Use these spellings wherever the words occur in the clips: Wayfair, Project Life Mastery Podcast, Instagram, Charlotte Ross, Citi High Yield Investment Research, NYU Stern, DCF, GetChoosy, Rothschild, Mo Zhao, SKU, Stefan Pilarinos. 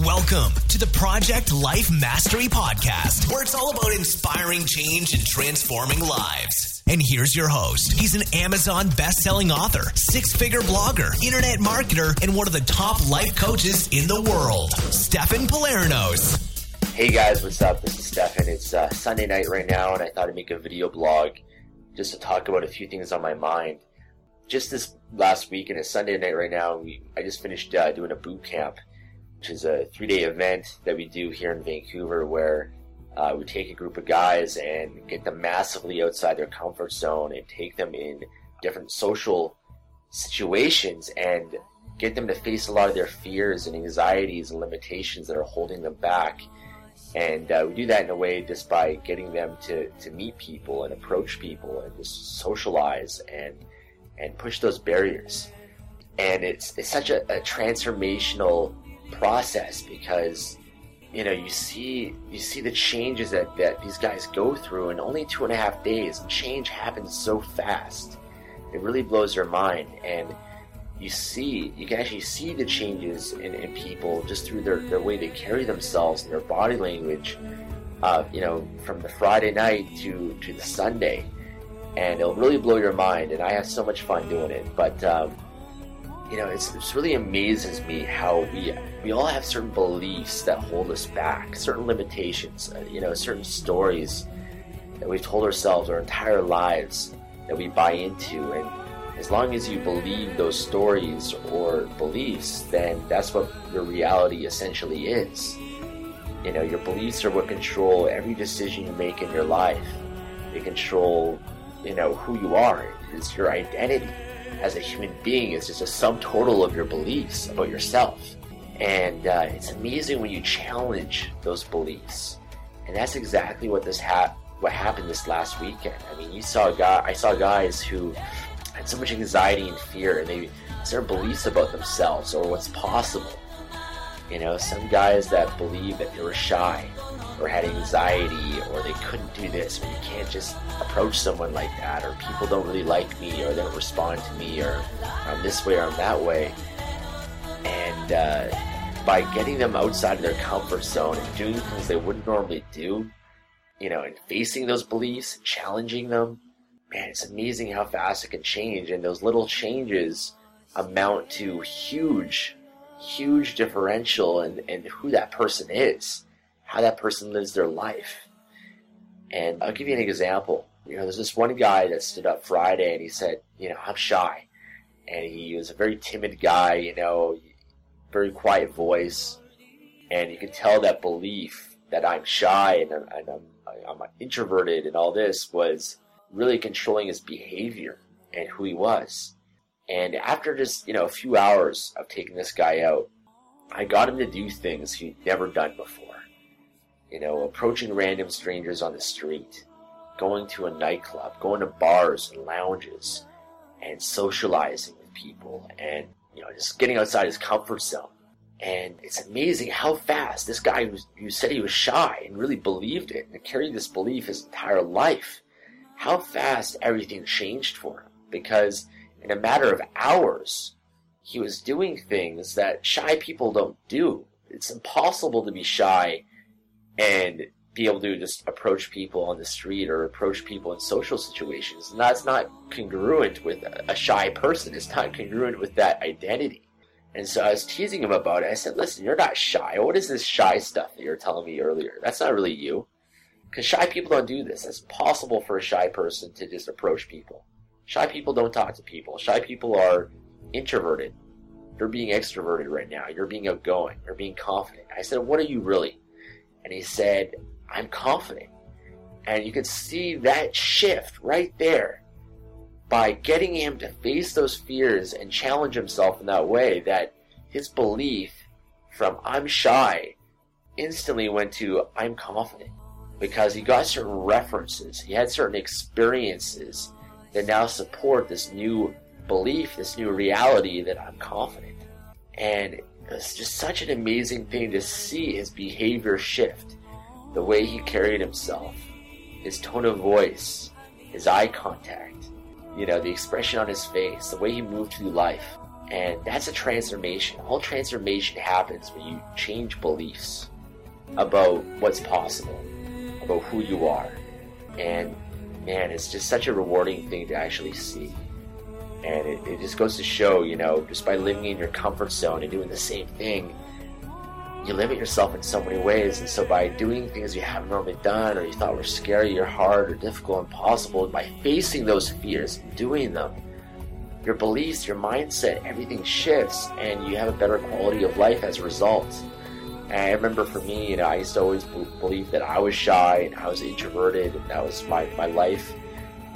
Welcome to the Project Life Mastery Podcast, where it's all about inspiring change and transforming lives. And here's your host. He's an Amazon best-selling author, six-figure blogger, internet marketer, and one of the top life coaches in the world, Stefan Pilarinos. Hey guys, what's up? This is Stefan. It's Sunday night right now, and I thought I'd make a video blog just to talk about a few things on my mind. Just this last week, and it's Sunday night right now, I just finished doing a boot camp, which is a three-day event that we do here in Vancouver where we take a group of guys and get them massively outside their comfort zone and take them in different social situations and get them to face a lot of their fears and anxieties and limitations that are holding them back. And we do that in a way just by getting them to meet people and approach people and just socialize and push those barriers. And it's such a transformational process because you see the changes that these guys go through in only 2.5 days. Change happens so fast, it really blows your mind, and you can actually see the changes in people just through their way they carry themselves and their body language from the Friday night to the Sunday, and it'll really blow your mind. And I have so much fun doing it, but it really amazes me how we all have certain beliefs that hold us back, certain limitations, certain stories that we've told ourselves our entire lives that we buy into. And as long as you believe those stories or beliefs, then that's what your reality essentially is. Your beliefs are what control every decision you make in your life. They control, who you are. It's your identity. As a human being, it's just a sum total of your beliefs about yourself. And it's amazing when you challenge those beliefs. And that's exactly what what happened this last weekend. I mean, I saw guys who had so much anxiety and fear, and it's their beliefs about themselves or what's possible. Some guys that believe that they were shy or had anxiety or they couldn't do this, or you can't just approach someone like that, or people don't really like me, or they don't respond to me, or I'm this way or I'm that way. And by getting them outside of their comfort zone and doing things they wouldn't normally do, and facing those beliefs, challenging them, man, it's amazing how fast it can change. And those little changes amount to huge differential in who that person is, how that person lives their life. And I'll give you an example. There's this one guy that stood up Friday and he said, I'm shy. And he was a very timid guy, very quiet voice. And you could tell that belief that I'm shy and I'm introverted and all this was really controlling his behavior and who he was. And after just, a few hours of taking this guy out, I got him to do things he'd never done before. Approaching random strangers on the street, going to a nightclub, going to bars and lounges, and socializing with people, and, just getting outside his comfort zone. And it's amazing how fast this guy who said he was shy and really believed it and carried this belief his entire life, how fast everything changed for him. Because in a matter of hours, he was doing things that shy people don't do. It's impossible to be shy and be able to just approach people on the street or approach people in social situations. And that's not congruent with a shy person. It's not congruent with that identity. And so I was teasing him about it. I said, listen, you're not shy. What is this shy stuff that you were telling me earlier? That's not really you. Because shy people don't do this. It's impossible for a shy person to just approach people. Shy people don't talk to people. Shy people are introverted. You're being extroverted right now. You're being outgoing. You're being confident. I said, what are you really? And he said, I'm confident. And you could see that shift right there by getting him to face those fears and challenge himself in that way, that his belief from I'm shy instantly went to, I'm confident, because he got certain references. He had certain experiences that now support this new belief, this new reality that I'm confident. And it's just such an amazing thing to see his behavior shift, the way he carried himself, his tone of voice, his eye contact, the expression on his face, the way he moved through life. And that's a transformation. All transformation happens when you change beliefs about what's possible, about who you are. And man, it's just such a rewarding thing to actually see. And it just goes to show, just by living in your comfort zone and doing the same thing, you limit yourself in so many ways. And so by doing things you haven't normally done, or you thought were scary or hard or difficult, impossible, by facing those fears and doing them, your beliefs, your mindset, everything shifts, and you have a better quality of life as a result. And I remember for me, I used to always believe that I was shy and I was introverted, and that was my life,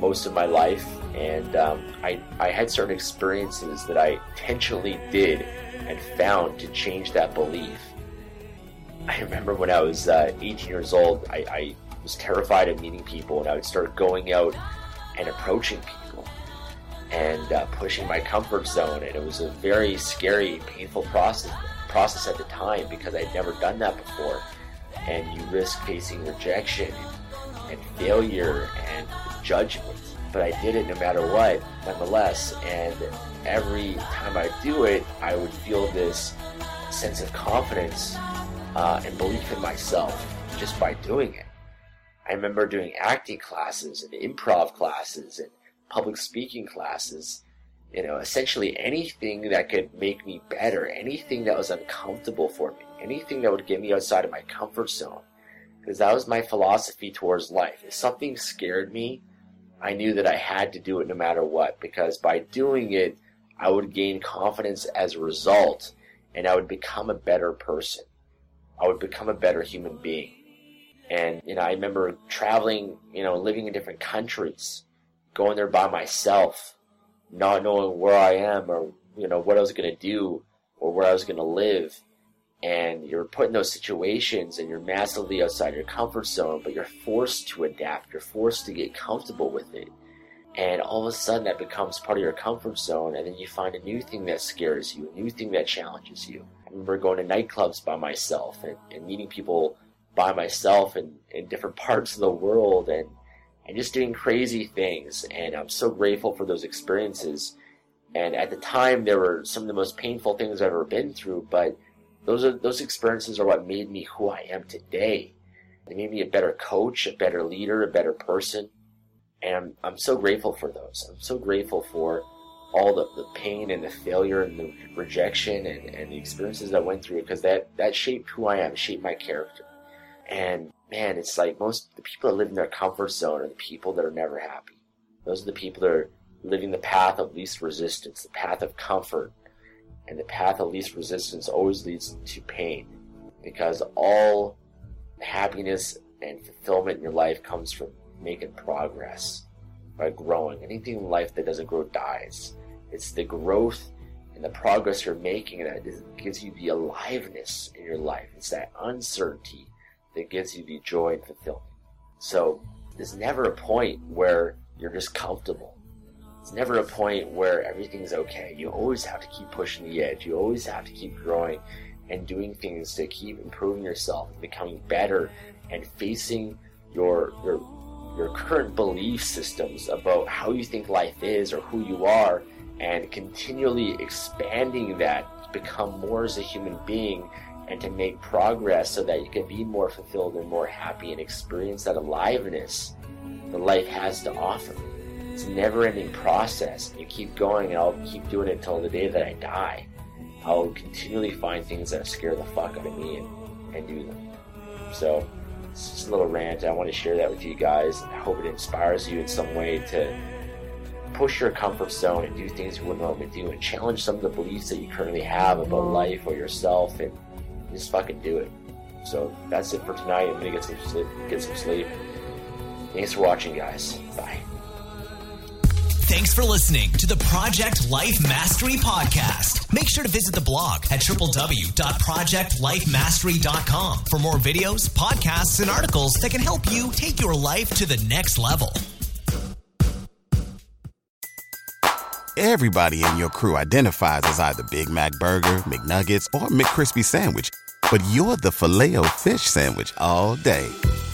most of my life. And I had certain experiences that I intentionally did and found to change that belief. I remember when I was 18 years old, I was terrified of meeting people, and I would start going out and approaching people and pushing my comfort zone. And it was a very scary, painful process at the time, because I'd never done that before. And you risk facing rejection and failure and judgment. But I did it no matter what, nonetheless. And every time I do it, I would feel this sense of confidence and belief in myself just by doing it. I remember doing acting classes and improv classes and public speaking classes, essentially anything that could make me better, anything that was uncomfortable for me, anything that would get me outside of my comfort zone, because that was my philosophy towards life. If something scared me, I knew that I had to do it no matter what, because by doing it, I would gain confidence as a result, and I would become a better person. I would become a better human being. And, I remember traveling, living in different countries, going there by myself, not knowing where I am or, what I was going to do or where I was going to live. And you're put in those situations and you're massively outside your comfort zone, but you're forced to adapt. You're forced to get comfortable with it. And all of a sudden that becomes part of your comfort zone, and then you find a new thing that scares you, a new thing that challenges you. I remember going to nightclubs by myself and meeting people by myself in different parts of the world and just doing crazy things. And I'm so grateful for those experiences. And at the time, they were some of the most painful things I've ever been through, but those experiences are what made me who I am today. They made me a better coach, a better leader, a better person. And I'm so grateful for those. I'm so grateful for all the pain and the failure and the rejection and the experiences I went through, because that shaped who I am, shaped my character. And man, it's like most the people that live in their comfort zone are the people that are never happy. Those are the people that are living the path of least resistance, the path of comfort. And the path of least resistance always leads to pain, because all happiness and fulfillment in your life comes from making progress, by growing. Anything in life that doesn't grow dies. It's the growth and the progress you're making that gives you the aliveness in your life. It's that uncertainty that gives you the joy and fulfillment. So there's never a point where you're just comfortable. It's never a point where everything's okay. You always have to keep pushing the edge. You always have to keep growing and doing things to keep improving yourself and becoming better, and facing your current belief systems about how you think life is or who you are, and continually expanding that to become more as a human being and to make progress so that you can be more fulfilled and more happy and experience that aliveness that life has to offer. It's a never-ending process. You keep going, and I'll keep doing it until the day that I die. I'll continually find things that scare the fuck out of me and do them. So it's just a little rant. I want to share that with you guys. I hope it inspires you in some way to push your comfort zone and do things you wouldn't normally do, and challenge some of the beliefs that you currently have about life or yourself, and just fucking do it. So that's it for tonight. I'm going to get some sleep. Thanks for watching, guys. Bye. Thanks for listening to the Project Life Mastery Podcast. Make sure to visit the blog at www.projectlifemastery.com for more videos, podcasts, and articles that can help you take your life to the next level. Everybody in your crew identifies as either Big Mac Burger, McNuggets, or McCrispy Sandwich. But you're the Filet-O-Fish Sandwich all day.